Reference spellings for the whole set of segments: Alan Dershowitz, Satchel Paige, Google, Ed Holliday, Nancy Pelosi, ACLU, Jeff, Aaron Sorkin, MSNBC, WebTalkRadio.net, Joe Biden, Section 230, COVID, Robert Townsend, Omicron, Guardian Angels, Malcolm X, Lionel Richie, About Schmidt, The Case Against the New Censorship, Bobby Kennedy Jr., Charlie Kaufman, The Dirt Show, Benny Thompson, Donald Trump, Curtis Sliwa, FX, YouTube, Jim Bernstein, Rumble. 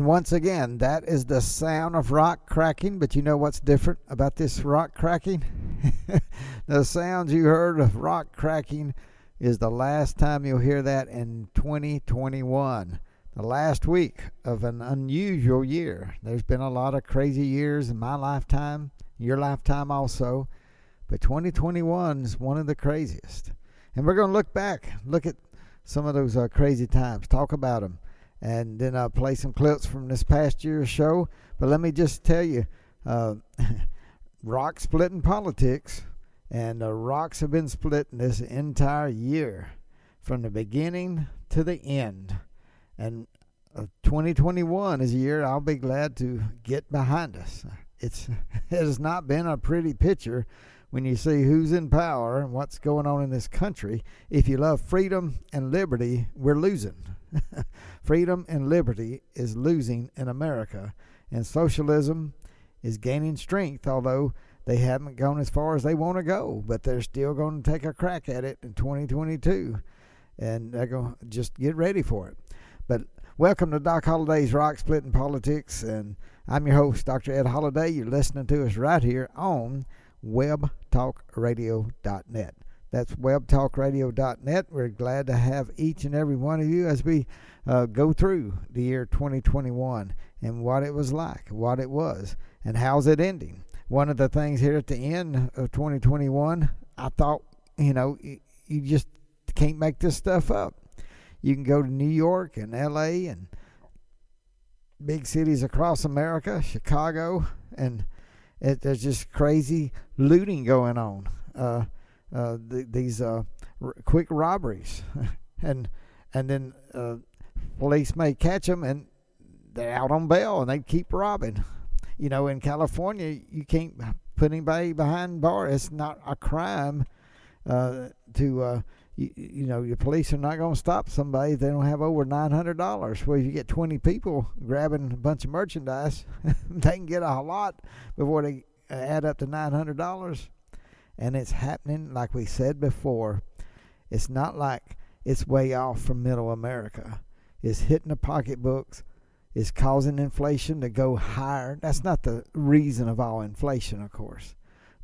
Once again, that is the sound of rock cracking, but you know what's different about this rock cracking? The sounds you heard of rock cracking is the last time you'll hear that in 2021, the last week of an unusual year. There's been a lot of crazy years in my lifetime, your lifetime also, but 2021 is one of the craziest. And we're going to look back, look at some of those crazy times, talk about them. And then I'll play some clips from this past year's show. But let me just tell you, rock splitting politics, and the rocks have been splitting this entire year from the beginning to the end. And 2021 is a year I'll be glad to get behind us. It has not been a pretty picture when you see who's in power and what's going on in this country. If you love freedom and liberty, we're losing. Freedom and liberty is losing in America, and socialism is gaining strength, although they haven't gone as far as they want to go, but they're still going to take a crack at it in 2022, and they're going to just get ready for it. But welcome to Doc Holliday's Rock Splitting Politics, and I'm your host, Dr. Ed Holliday. You're listening to us right here on WebTalkRadio.net. That's WebTalkRadio.net. We're glad to have each and every one of you as we go through the year 2021 and what it was like, what it was, and how's it ending. One of the things here at the end of 2021, I thought, you just can't make this stuff up. You can go to New York and L.A. and big cities across America, Chicago, and there's just crazy looting going on. These quick robberies, and then police may catch them and they're out on bail and they keep robbing. In California, you can't put anybody behind bars. It's not a crime your police are not going to stop somebody if they don't have over $900. Well, if you get 20 people grabbing a bunch of merchandise, they can get a lot before they add up to $900. And it's happening, like we said before. It's not like it's way off from middle America. It's hitting the pocketbooks. It's causing inflation to go higher. That's not the reason of all inflation, of course.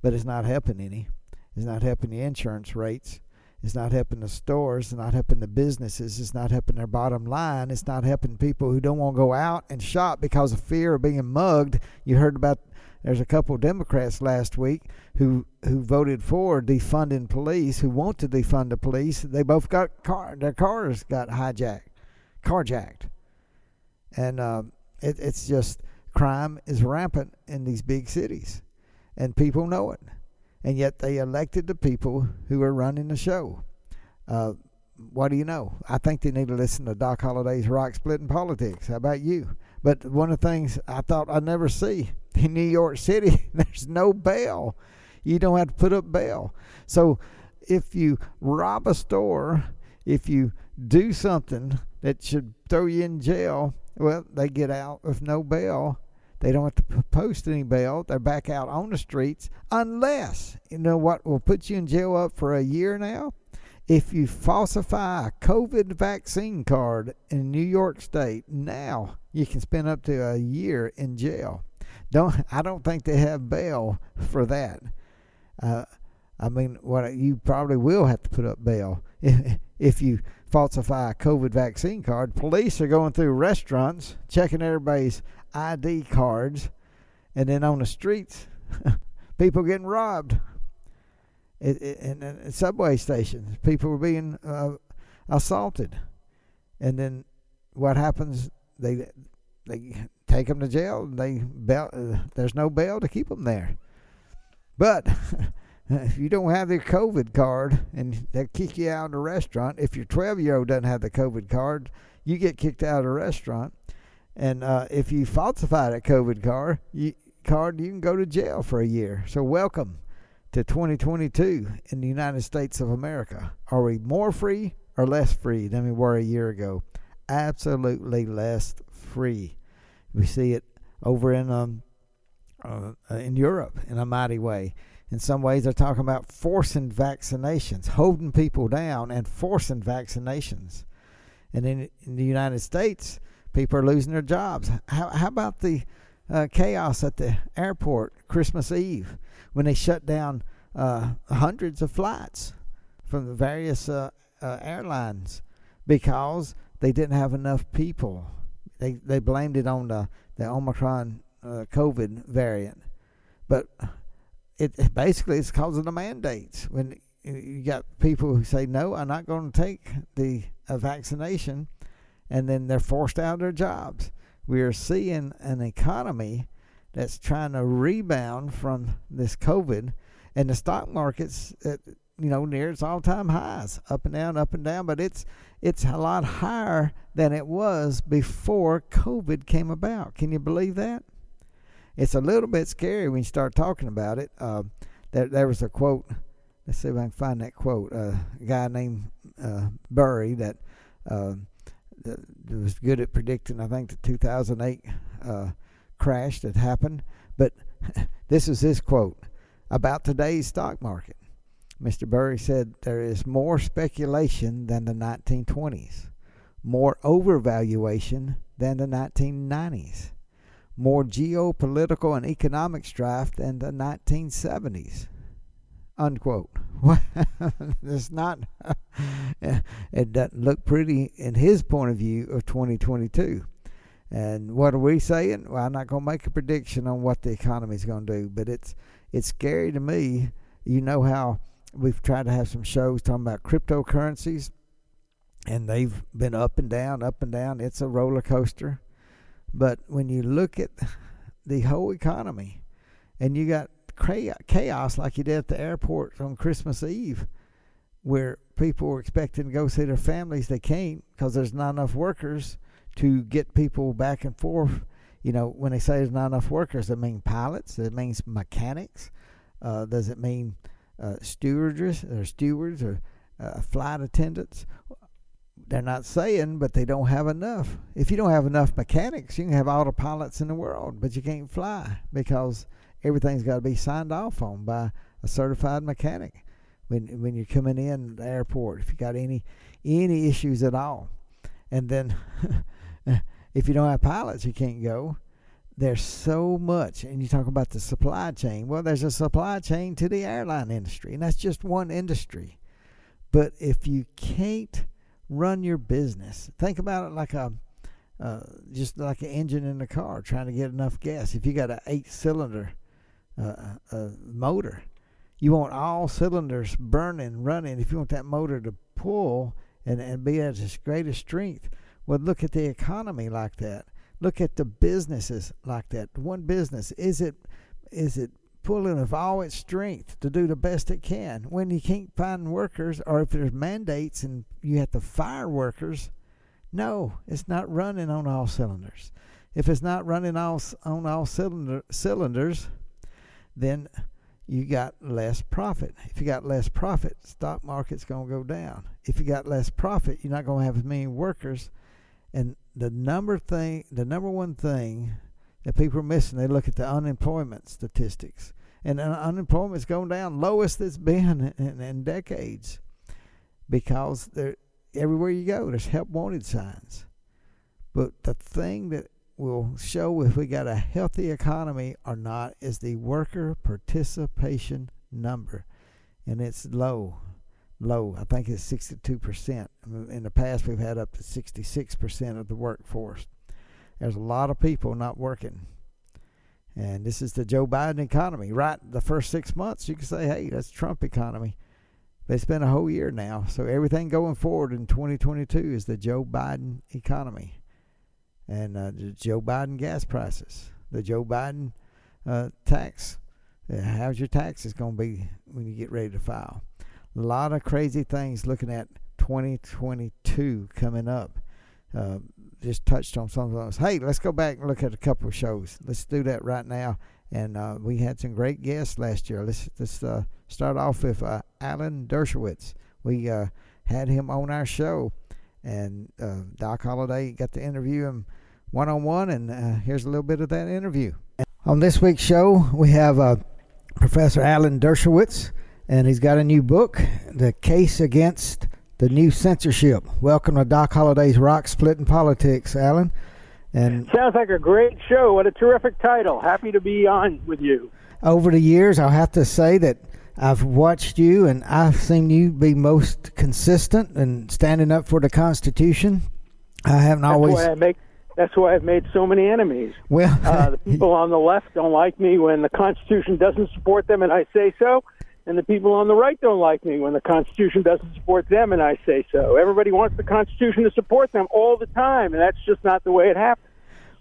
But it's not helping any. It's not helping the insurance rates. It's not helping the stores. It's not helping the businesses. It's not helping their bottom line. It's not helping people who don't want to go out and shop because of fear of being mugged. You heard about there's a couple of Democrats last week who voted for defunding police, who want to defund the police. They both got their cars got carjacked. And it's just crime is rampant in these big cities, and people know it. And yet they elected the people who are running the show. What do you know? I think they need to listen to Doc Holliday's Rock Splitting Politics. How about you? But one of the things I thought I'd never see, in New York City, there's no bail. You don't have to put up bail. So if you rob a store, if you do something that should throw you in jail, well, they get out with no bail. They don't have to post any bail. They're back out on the streets unless, you know what will put you in jail up for a year now? If you falsify a COVID vaccine card in New York State, now you can spend up to a year in jail. I don't think they have bail for that. You probably will have to put up bail if you falsify a COVID vaccine card. Police are going through restaurants, checking everybody's ID cards, and then on the streets, people getting robbed. In subway stations, people were being assaulted, and then what happens? They take them to jail. There's no bail to keep them there. But if you don't have the COVID card, and they'll kick you out of the restaurant. If your 12-year-old doesn't have the COVID card, you get kicked out of the restaurant. And if you falsify that COVID card, you can go to jail for a year. So welcome to 2022 in the United States of America. Are we more free or less free than we were a year ago? Absolutely less free. We see it over in Europe in a mighty way. In some ways, they're talking about forcing vaccinations, holding people down and forcing vaccinations. And in the United States, people are losing their jobs. How about the chaos at the airport Christmas Eve when they shut down hundreds of flights from the various airlines because they didn't have enough people? They blamed it on the Omicron COVID variant, but it basically it's because of the mandates. When you got people who say, no, I'm not going to take the vaccination, and then they're forced out of their jobs. We are seeing an economy that's trying to rebound from this COVID, and the stock market's at, near its all-time highs, up and down, but it's a lot higher than it was before COVID came about. Can you believe that? It's a little bit scary when you start talking about it. There was a quote. Let's see if I can find that quote. A guy named Burry that was good at predicting, I think, the 2008 crash that happened. But this is his quote about today's stock market. Mr. Burry said, there is more speculation than the 1920s, more overvaluation than the 1990s, more geopolitical and economic strife than the 1970s, unquote. It's not, it doesn't look pretty in his point of view of 2022. And what are we saying? Well, I'm not going to make a prediction on what the economy is going to do, but it's scary to me. You know how we've tried to have some shows talking about cryptocurrencies, and they've been up and down, up and down. It's a roller coaster. But when you look at the whole economy, and you got chaos like you did at the airport on Christmas Eve, where people were expecting to go see their families, they can't because there's not enough workers to get people back and forth. When they say there's not enough workers, it means pilots, it means mechanics. Does it mean stewards or flight attendants? They're not saying, but they don't have enough. If you don't have enough mechanics, you can have all the pilots in the world, but you can't fly because everything's got to be signed off on by a certified mechanic when you're coming in the airport, if you got any issues at all. And then if you don't have pilots, you can't go. There's so much, and you talk about the supply chain. Well, there's a supply chain to the airline industry, and that's just one industry. But if you can't run your business, think about it like just like an engine in a car trying to get enough gas. If you got an 8-cylinder motor, you want all cylinders burning, running. If you want that motor to pull and be at its greatest strength, well, look at the economy like that. Look at the businesses like that. One business, is it pulling of all its strength to do the best it can? When you can't find workers, or if there's mandates and you have to fire workers, no, it's not running on all cylinders. If it's not running on all cylinders, then you got less profit. If you got less profit, stock market's going to go down. If you got less profit, you're not going to have as many workers. And the number one thing that people are missing, they look at the unemployment statistics. And unemployment's going down, lowest it's been in decades, because everywhere you go, there's help wanted signs. But the thing that will show if we got a healthy economy or not is the worker participation number. And it's low. I think it's 62%. In the past, we've had up to 66% of the workforce. There's a lot of people not working. And this is the Joe Biden economy. Right, the first 6 months, you can say, hey, that's Trump economy. But it's been a whole year now. So everything going forward in 2022 is the Joe Biden economy. and the Joe Biden gas prices, the Joe Biden tax. How's your taxes going to be when you get ready to file? A lot of crazy things looking at 2022 coming up. Just touched on some of those. Hey, let's go back and look at a couple of shows. Let's do that right now. And we had some great guests last year. Let's start off with Alan Dershowitz. We had him on our show, and Doc Holliday got to interview him one-on-one, and here's a little bit of that interview. On this week's show, we have Professor Alan Dershowitz, and he's got a new book, The Case Against the New Censorship. Welcome to Doc Holliday's Rock Splitting Politics, Alan. And sounds like a great show. What a terrific title. Happy to be on with you. Over the years, I'll have to say that I've watched you, and I've seen you be most consistent in standing up for the Constitution. I haven't That's why I've made so many enemies. Well, the people on the left don't like me when the Constitution doesn't support them, and I say so. And the people on the right don't like me when the Constitution doesn't support them, and I say so. Everybody wants the Constitution to support them all the time, and that's just not the way it happens.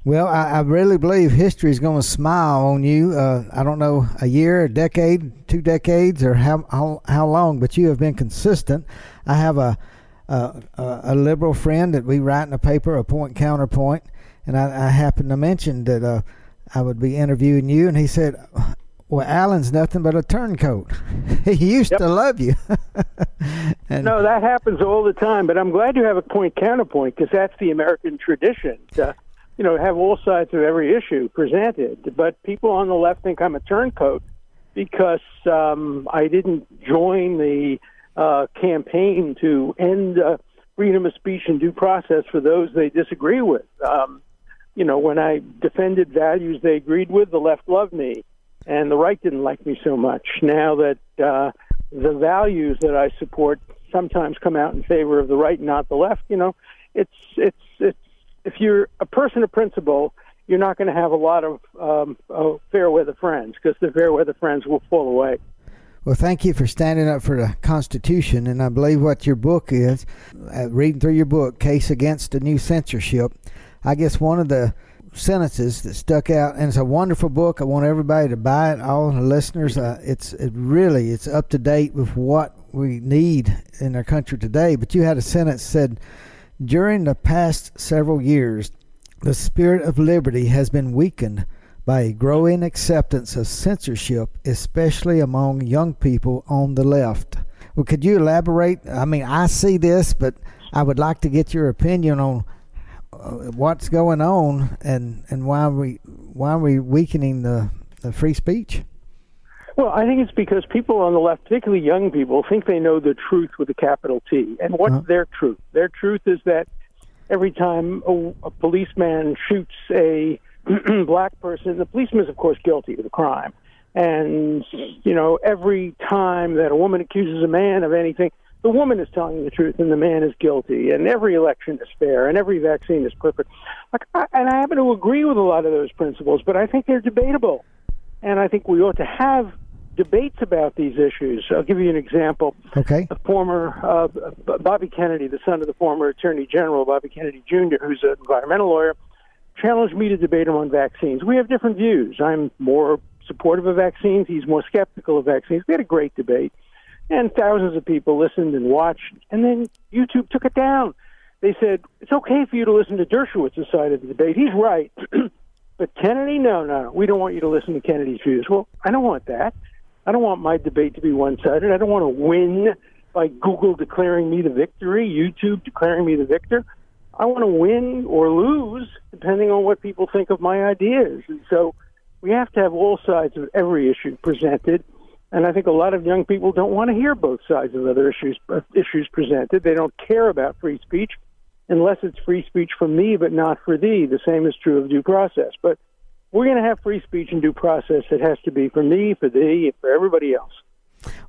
Well, I really believe history is going to smile on you. I don't know, a year, a decade, 2 decades, or how long, but you have been consistent. I have a liberal friend that we write in a paper, a point counterpoint, and I happened to mention that I would be interviewing you, and he said, well, Alan's nothing but a turncoat. He used to love you. No, that happens all the time, but I'm glad you have a point counterpoint, because that's the American tradition, to, have all sides of every issue presented. But people on the left think I'm a turncoat because I didn't join the campaign to end freedom of speech and due process for those they disagree with. When I defended values they agreed with, the left loved me, and the right didn't like me so much. Now that the values that I support sometimes come out in favor of the right, not the left, it's if you're a person of principle, you're not going to have a lot of fair weather friends, because the fair weather friends will fall away. Well, thank you for standing up for the Constitution, and I believe what your book is, reading through your book, Case Against the New Censorship, I guess one of the sentences that stuck out, and it's a wonderful book. I want everybody to buy it, all the listeners. It's up to date with what we need in our country today. But you had a sentence said, during the past several years, the spirit of liberty has been weakened by a growing acceptance of censorship, especially among young people on the left. Well, could you elaborate? I mean, I see this, but I would like to get your opinion on what's going on, and why are we weakening the free speech? Well, I think it's because people on the left, particularly young people, think they know the truth with a capital T. And what's their truth? Their truth is that every time a policeman shoots a black person, the policeman is, of course, guilty of the crime. And, every time that a woman accuses a man of anything, the woman is telling the truth and the man is guilty, and every election is fair and every vaccine is perfect. And I happen to agree with a lot of those principles, but I think they're debatable. And I think we ought to have debates about these issues. I'll give you an example. Okay. The former Bobby Kennedy, the son of the former Attorney General, Bobby Kennedy Jr., who's an environmental lawyer, challenged me to debate him on vaccines. We have different views. I'm more supportive of vaccines. He's more skeptical of vaccines. We had a great debate. And thousands of people listened and watched, and then YouTube took it down. They said, it's okay for you to listen to Dershowitz's side of the debate. He's right. But Kennedy, no, we don't want you to listen to Kennedy's views. Well, I don't want that. I don't want my debate to be one-sided. I don't want to win by Google declaring me the victory, YouTube declaring me the victor. I want to win or lose depending on what people think of my ideas. And so we have to have all sides of every issue presented. And I think a lot of young people don't want to hear both sides of other issues presented. They don't care about free speech unless it's free speech for me but not for thee. The same is true of due process. But we're going to have free speech and due process that has to be for me, for thee, and for everybody else.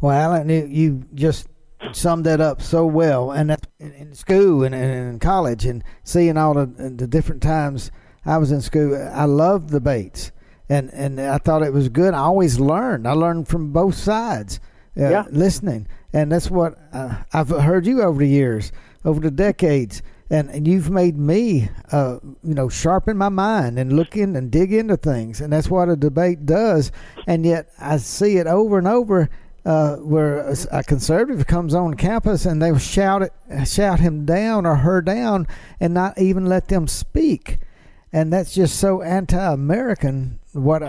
Well, Alan, you just summed that up so well. And that's in school and in college, and seeing all the different times I was in school, I loved debates. And I thought it was good. I always learned. I learned from both sides, listening. And that's what I've heard you over the years, over the decades. And you've made me, sharpen my mind and look in and dig into things. And that's what a debate does. And yet I see it over and over where a conservative comes on campus and they shout him down or her down and not even let them speak. And that's just so anti-American, what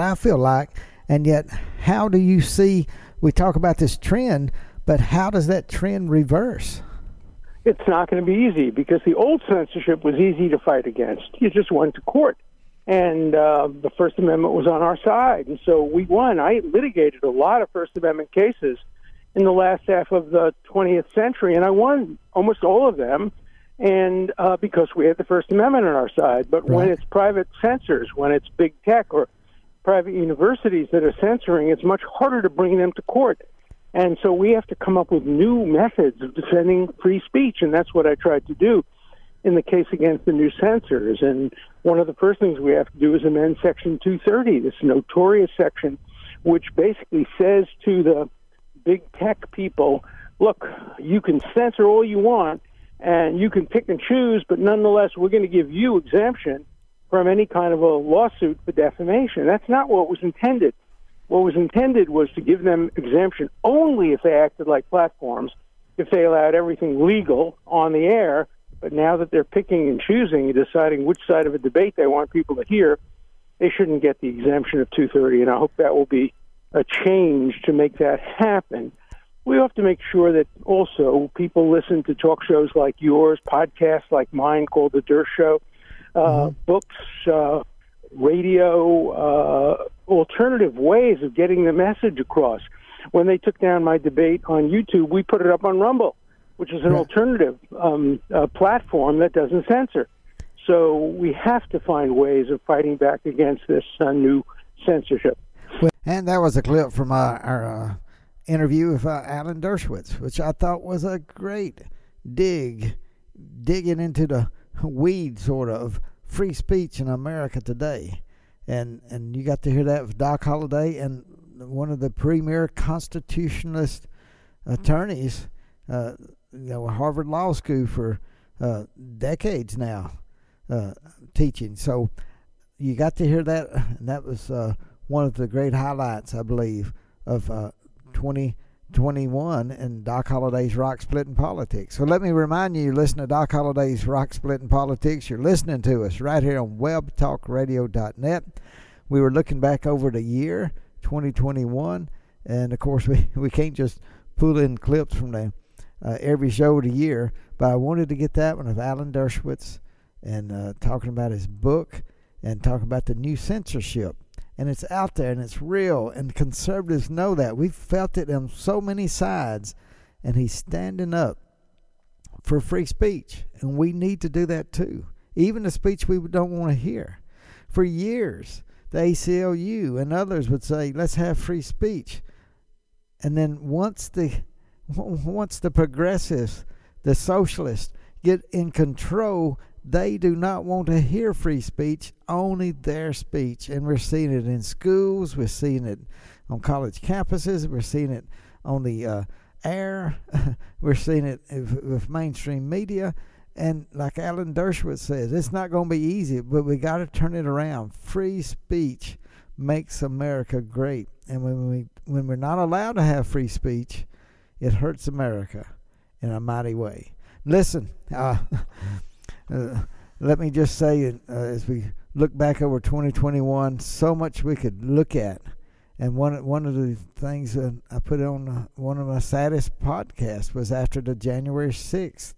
I feel like. And yet, how do you see, we talk about this trend, but how does that trend reverse? It's not going to be easy, because the old censorship was easy to fight against. You just went to court, and the First Amendment was on our side, and so we won. I litigated a lot of First Amendment cases in the last half of the 20th century, and I won almost all of them, and because we had the First Amendment on our side. But when it's private censors, when it's big tech or private universities that are censoring, it's much harder to bring them to court. And so we have to come up with new methods of defending free speech, and that's what I tried to do in the case against the new censors. And one of the first things we have to do is amend Section 230, this notorious section, which basically says to the big tech people, look, you can censor all you want, and you can pick and choose, but nonetheless, we're going to give you exemption from any kind of a lawsuit for defamation. That's not what was intended. What was intended was to give them exemption only if they acted like platforms, if they allowed everything legal on the air. But now that they're picking and choosing and deciding which side of a debate they want people to hear, they shouldn't get the exemption of 230. And I hope that will be a change to make that happen. We have to make sure that also people listen to talk shows like yours, podcasts like mine called The Dirt Show, books, radio, alternative ways of getting the message across. When they took down my debate on YouTube, we put it up on Rumble, which is an alternative platform that doesn't censor. So we have to find ways of fighting back against this new censorship. And that was a clip from our interview with Alan Dershowitz, which I thought was a great digging into the weeds, sort of, free speech in America today. And you got to hear that with Doc Holliday and one of the premier constitutionalist attorneys, Harvard Law School for decades now, teaching. So you got to hear that, and that was one of the great highlights, I believe, of 2021 and Doc Holliday's Rock Splitting Politics. So let me remind you, listen to Doc Holliday's Rock Splitting Politics. You're listening to us right here on WebTalkRadio.net. We were looking back over the year 2021, and of course we can't just pull in clips from the every show of the year, but I wanted to get that one of Alan Dershowitz and talking about his book and talking about the new censorship. And it's out there, and it's real, and conservatives know that. We've felt it on so many sides, and he's standing up for free speech, and we need to do that too, even the speech we don't want to hear. For years, the ACLU and others would say, let's have free speech. And then once the progressives, the socialists, get in control, they do not want to hear free speech, only their speech. And we're seeing it in schools. We're seeing it on college campuses. We're seeing it on the air. We're seeing it with mainstream media. And like Alan Dershowitz says, it's not going to be easy, but we got to turn it around. Free speech makes America great. And when we're not allowed to have free speech, it hurts America in a mighty way. Listen, let me just say, as we look back over 2021, so much we could look at. And one of the things that I put on one of my saddest podcasts was after the January 6th,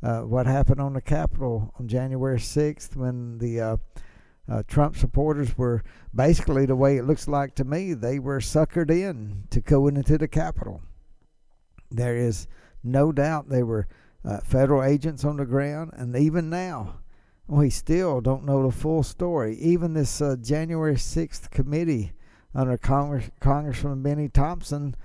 what happened on the Capitol on January 6th when the Trump supporters were basically, the way it looks like to me, they were suckered in to going into the Capitol. There is no doubt they were federal agents on the ground, and even now, we still don't know the full story. Even this January 6th committee under Congressman Benny Thompson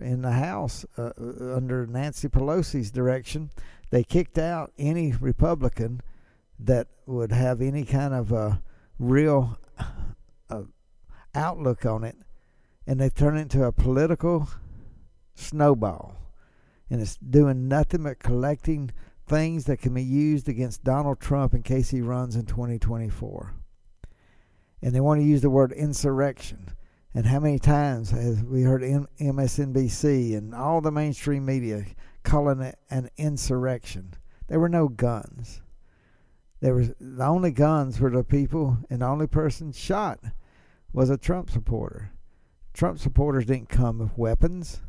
in the House, under Nancy Pelosi's direction, they kicked out any Republican that would have any kind of a real outlook on it, and they turned it into a political snowball. And it's doing nothing but collecting things that can be used against Donald Trump in case he runs in 2024. And they want to use the word insurrection. And how many times have we heard MSNBC and all the mainstream media calling it an insurrection? There were no guns. The only guns were the people, and the only person shot was a Trump supporter. Trump supporters didn't come with weapons.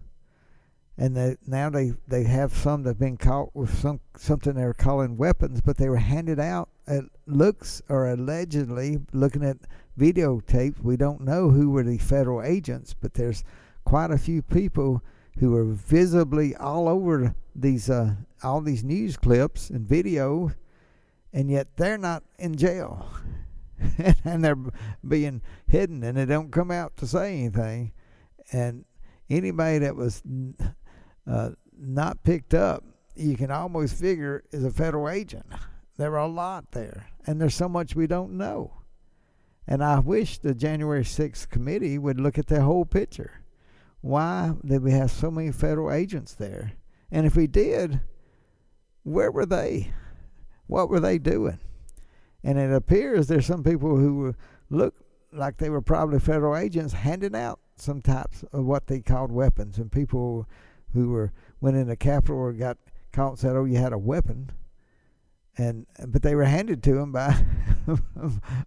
And now they have some that have been caught with something they were calling weapons, but they were handed out. It looks, or allegedly, looking at videotapes, we don't know who were the federal agents, but there's quite a few people who were visibly all over these all these news clips and video, and yet they're not in jail, and they're being hidden, and they don't come out to say anything, and anybody that was not picked up, you can almost figure is a federal agent. There were a lot there, and there's so much we don't know. And I wish the January 6th committee would look at the whole picture. Why did we have so many federal agents there? And if we did, where were they? What were they doing? And it appears there's some people who look like they were probably federal agents handing out some types of what they called weapons, and people who went in the Capitol or got caught and said, "Oh, you had a weapon," but they were handed to them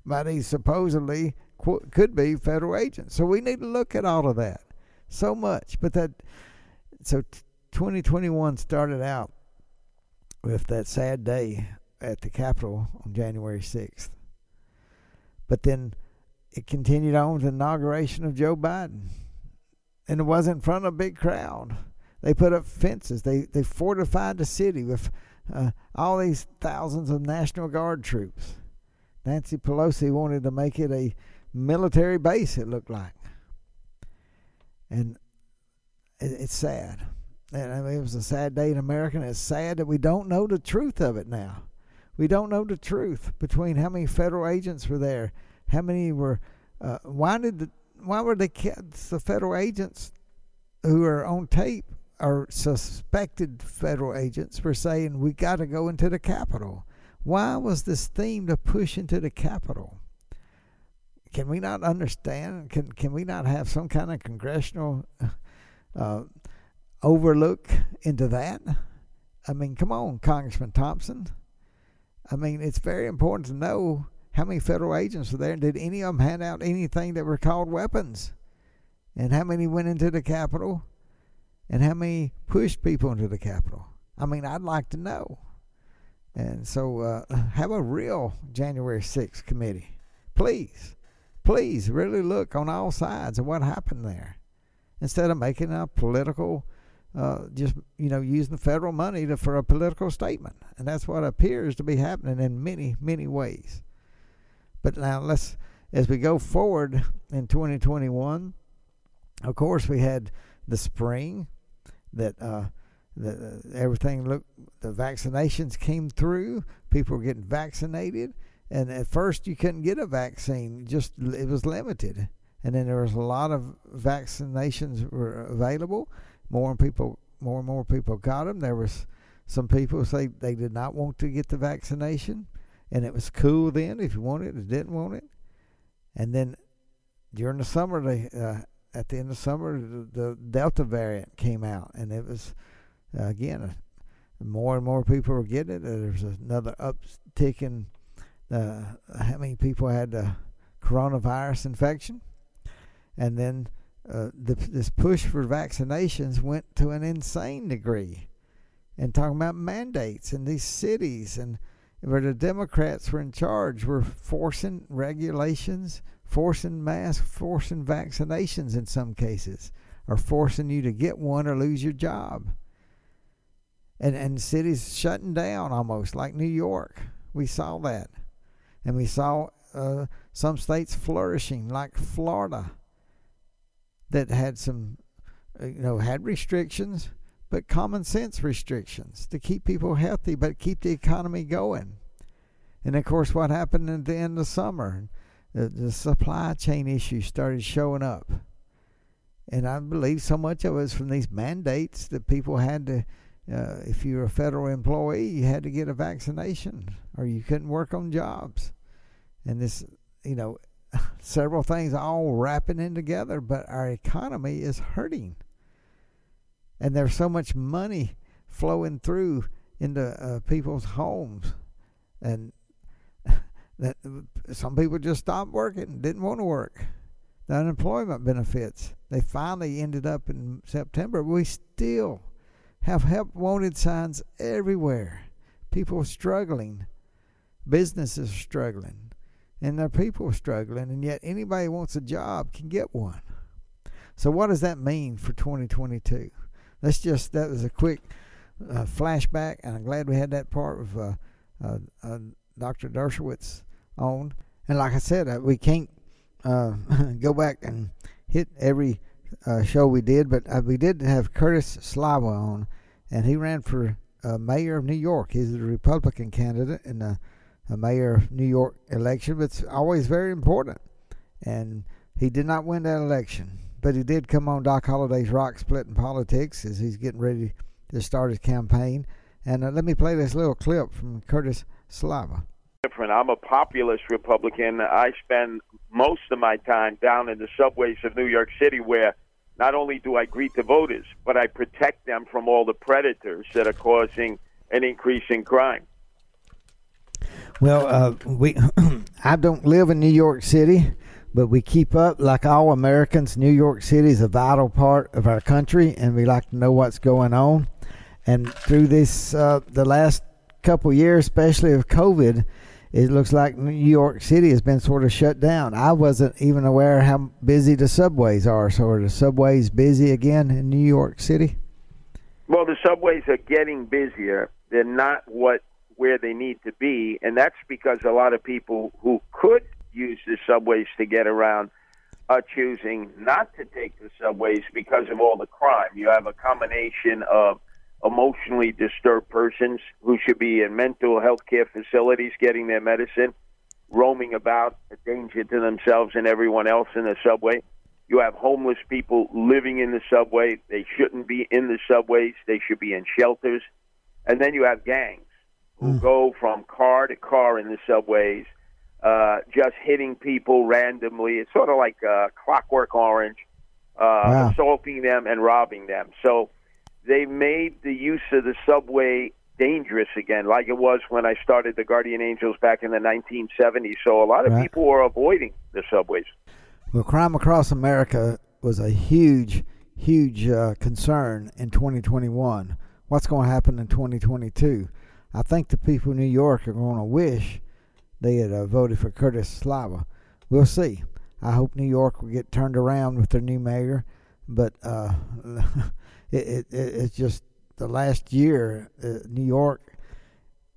by these supposedly could be federal agents. So we need to look at all of that. So much, but that so 2021 started out with that sad day at the Capitol on January 6th, but then it continued on with the inauguration of Joe Biden. And it was in front of a big crowd. They put up fences. They fortified the city with all these thousands of National Guard troops. Nancy Pelosi wanted to make it a military base, it looked like. And it's sad. And I mean, it was a sad day in America, and it's sad that we don't know the truth of it now. We don't know the truth between how many federal agents were there. How many were, why were the federal agents who are on tape or suspected federal agents were saying, we got to go into the Capitol? Why was this theme to push into the Capitol? Can we not understand? Can we not have some kind of congressional overlook into that? I mean, come on, Congressman Thompson. I mean, it's very important to know how many federal agents were there, and did any of them hand out anything that were called weapons? And how many went into the Capitol? And how many pushed people into the Capitol? I mean, I'd like to know. And so have a real January 6th committee. Please, please really look on all sides of what happened there. Instead of making a political, using the federal money for a political statement. And that's what appears to be happening in many, many ways. But now, as we go forward in 2021, of course, we had the spring that everything looked, the vaccinations came through. People were getting vaccinated. And at first, you couldn't get a vaccine. Just it was limited. And then there was a lot of vaccinations were available. More and more people got them. There was some people say they did not want to get the vaccination. And it was cool then if you wanted it, didn't want it. And then during the summer, at the end of summer, the Delta variant came out. And it was, again, more and more people were getting it. There was another uptick in how many people had the coronavirus infection. And then this push for vaccinations went to an insane degree. And talking about mandates in these cities and where the Democrats were in charge, were forcing regulations, forcing masks, forcing vaccinations in some cases, or forcing you to get one or lose your job. And cities shutting down almost, like New York. We saw that. And we saw some states flourishing, like Florida, that had some, had restrictions, but common sense restrictions to keep people healthy, but keep the economy going. And of course, what happened at the end of summer, the supply chain issues started showing up. And I believe so much of it was from these mandates that people had to If you were a federal employee, you had to get a vaccination or you couldn't work on jobs. And this, you know, several things all wrapping in together, but our economy is hurting. And there's so much money flowing through into people's homes. And that some people just stopped working, didn't want to work. The unemployment benefits, they finally ended up in September. We still have help wanted signs everywhere. People are struggling. Businesses are struggling. And their people are struggling. And yet anybody who wants a job can get one. So what does that mean for 2022? That was a quick flashback. And I'm glad we had that part of Dr. Dershowitz on. And like I said, we can't go back and hit every show we did, but we did have Curtis Sliwa on, and he ran for mayor of New York. He's the Republican candidate in the mayor of New York election, but it's always very important. And he did not win that election, but he did come on Doc Holliday's Rock Splitting Politics as he's getting ready to start his campaign. And let me play this little clip from Curtis Sliwa. I'm a populist Republican. I spend most of my time down in the subways of New York City, where not only do I greet the voters, but I protect them from all the predators that are causing an increase in crime. Well, I don't live in New York City, but we keep up. Like all Americans, New York City is a vital part of our country, and we like to know what's going on. And through this, the last couple years, especially of COVID, it looks like New York City has been sort of shut down. I wasn't even aware how busy the subways are. So are the subways busy again in New York City? Well, the subways are getting busier. They're not where they need to be, and that's because a lot of people who could use the subways to get around are choosing not to take the subways because of all the crime. You have a combination of emotionally disturbed persons who should be in mental health care facilities getting their medicine, roaming about, a danger to themselves and everyone else in the subway. You have homeless people living in the subway. They shouldn't be in the subways. They should be in shelters. And then you have gangs who go from car to car in the subways, just hitting people randomly. It's sort of like Clockwork Orange, assaulting them and robbing them. So they made the use of the subway dangerous again, like it was when I started the Guardian Angels back in the 1970s. So a lot of people were avoiding the subways. Well, crime across America was a huge, huge concern in 2021. What's going to happen in 2022? I think the people in New York are going to wish they had voted for Curtis Sliwa. We'll see. I hope New York will get turned around with their new mayor, but It's just the last year, New York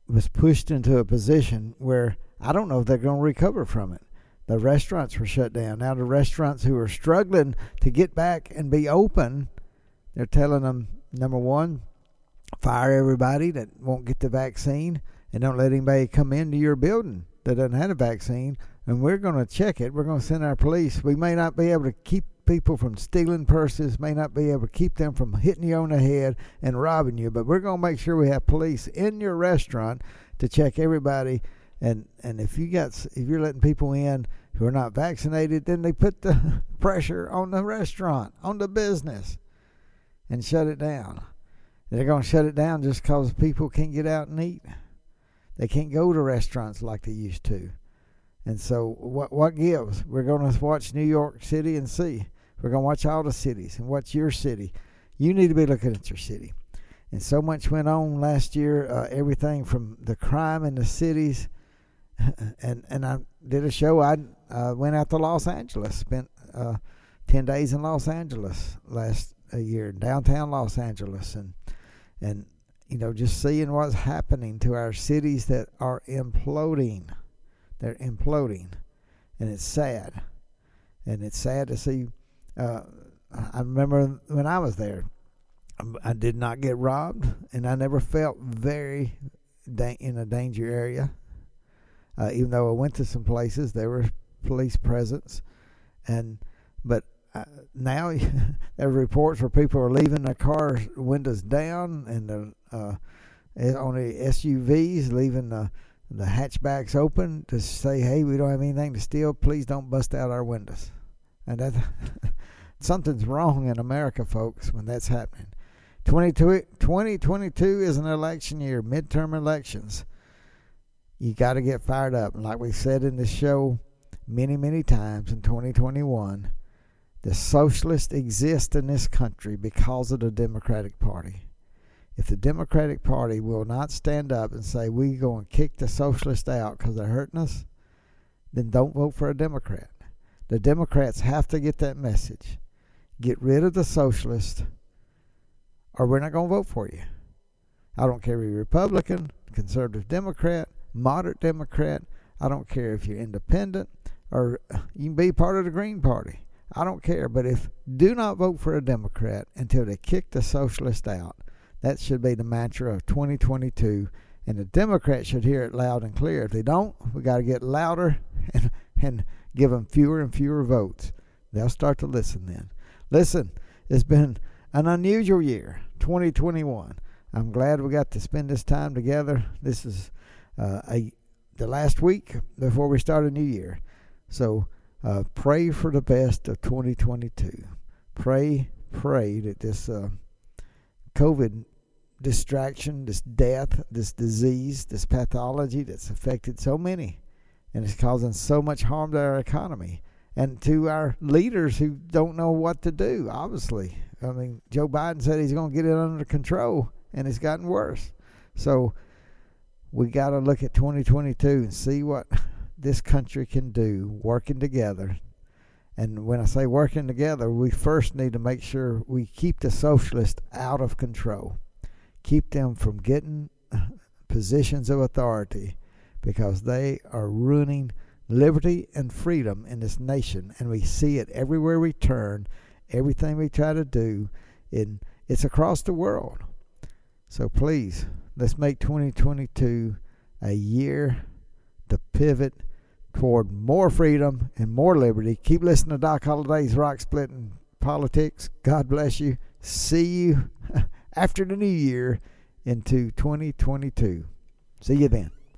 was pushed into a position where I don't know if they're going to recover from it. The restaurants were shut down. Now the restaurants who are struggling to get back and be open, they're telling them, number one, fire everybody that won't get the vaccine and don't let anybody come into your building that doesn't have a vaccine, and we're going to check it. We're going to send our police. We may not be able to keep people from stealing purses, may not be able to keep them from hitting you on the head and robbing you, but we're going to make sure we have police in your restaurant to check everybody. And if you're letting people in who are not vaccinated, then they put the pressure on the restaurant, on the business, and shut it down. They're going to shut it down just because people can't get out and eat. They can't go to restaurants like they used to. And so what gives? We're going to watch New York City and see. We're going to watch all the cities and watch your city. You need to be looking at your city. And so much went on last year, everything from the crime in the cities. And I did a show. I went out to Los Angeles, spent 10 days in Los Angeles last year, downtown Los Angeles. And you know, just seeing what's happening to our cities that are imploding. They're imploding, and it's sad. And it's sad to see. I remember when I was there, I did not get robbed, and I never felt very in a danger area. Even though I went to some places, there were police presence, but now there are reports where people are leaving their car windows down, and on the SUVs, leaving the hatchbacks open to say, hey, we don't have anything to steal. Please don't bust out our windows. And that something's wrong in America, folks, when that's happening. 2022 is an election year, midterm elections. You got to get fired up. And like we said in this show many, many times in 2021, the socialists exist in this country because of the Democratic Party. If the Democratic Party will not stand up and say, we're going to kick the socialists out because they're hurting us, then don't vote for a Democrat. The Democrats have to get that message. Get rid of the socialists, or we're not going to vote for you. I don't care if you're Republican, conservative Democrat, moderate Democrat. I don't care if you're independent, or you can be part of the Green Party. I don't care, but do not vote for a Democrat until they kick the socialists out. That should be the mantra of 2022, and the Democrats should hear it loud and clear. If they don't, we got to get louder and give them fewer and fewer votes. They'll start to listen then. Listen, it's been an unusual year, 2021. I'm glad we got to spend this time together. This is the last week before we start a new year. So pray for the best of 2022. Pray that this COVID distraction, this death, this disease, this pathology that's affected so many, and it's causing so much harm to our economy and to our leaders who don't know what to do, obviously. I mean, Joe Biden said he's going to get it under control, and it's gotten worse. So we got to look at 2022 and see what this country can do working together. And when I say working together, we first need to make sure we keep the socialists out of control. Keep them from getting positions of authority, because they are ruining liberty and freedom in this nation. And we see it everywhere we turn, everything we try to do, and it's across the world. So please, let's make 2022 a year to pivot toward more freedom and more liberty. Keep listening to Doc Holliday's Rock Splitting Politics. God bless you. See you after the new year into 2022. See you then.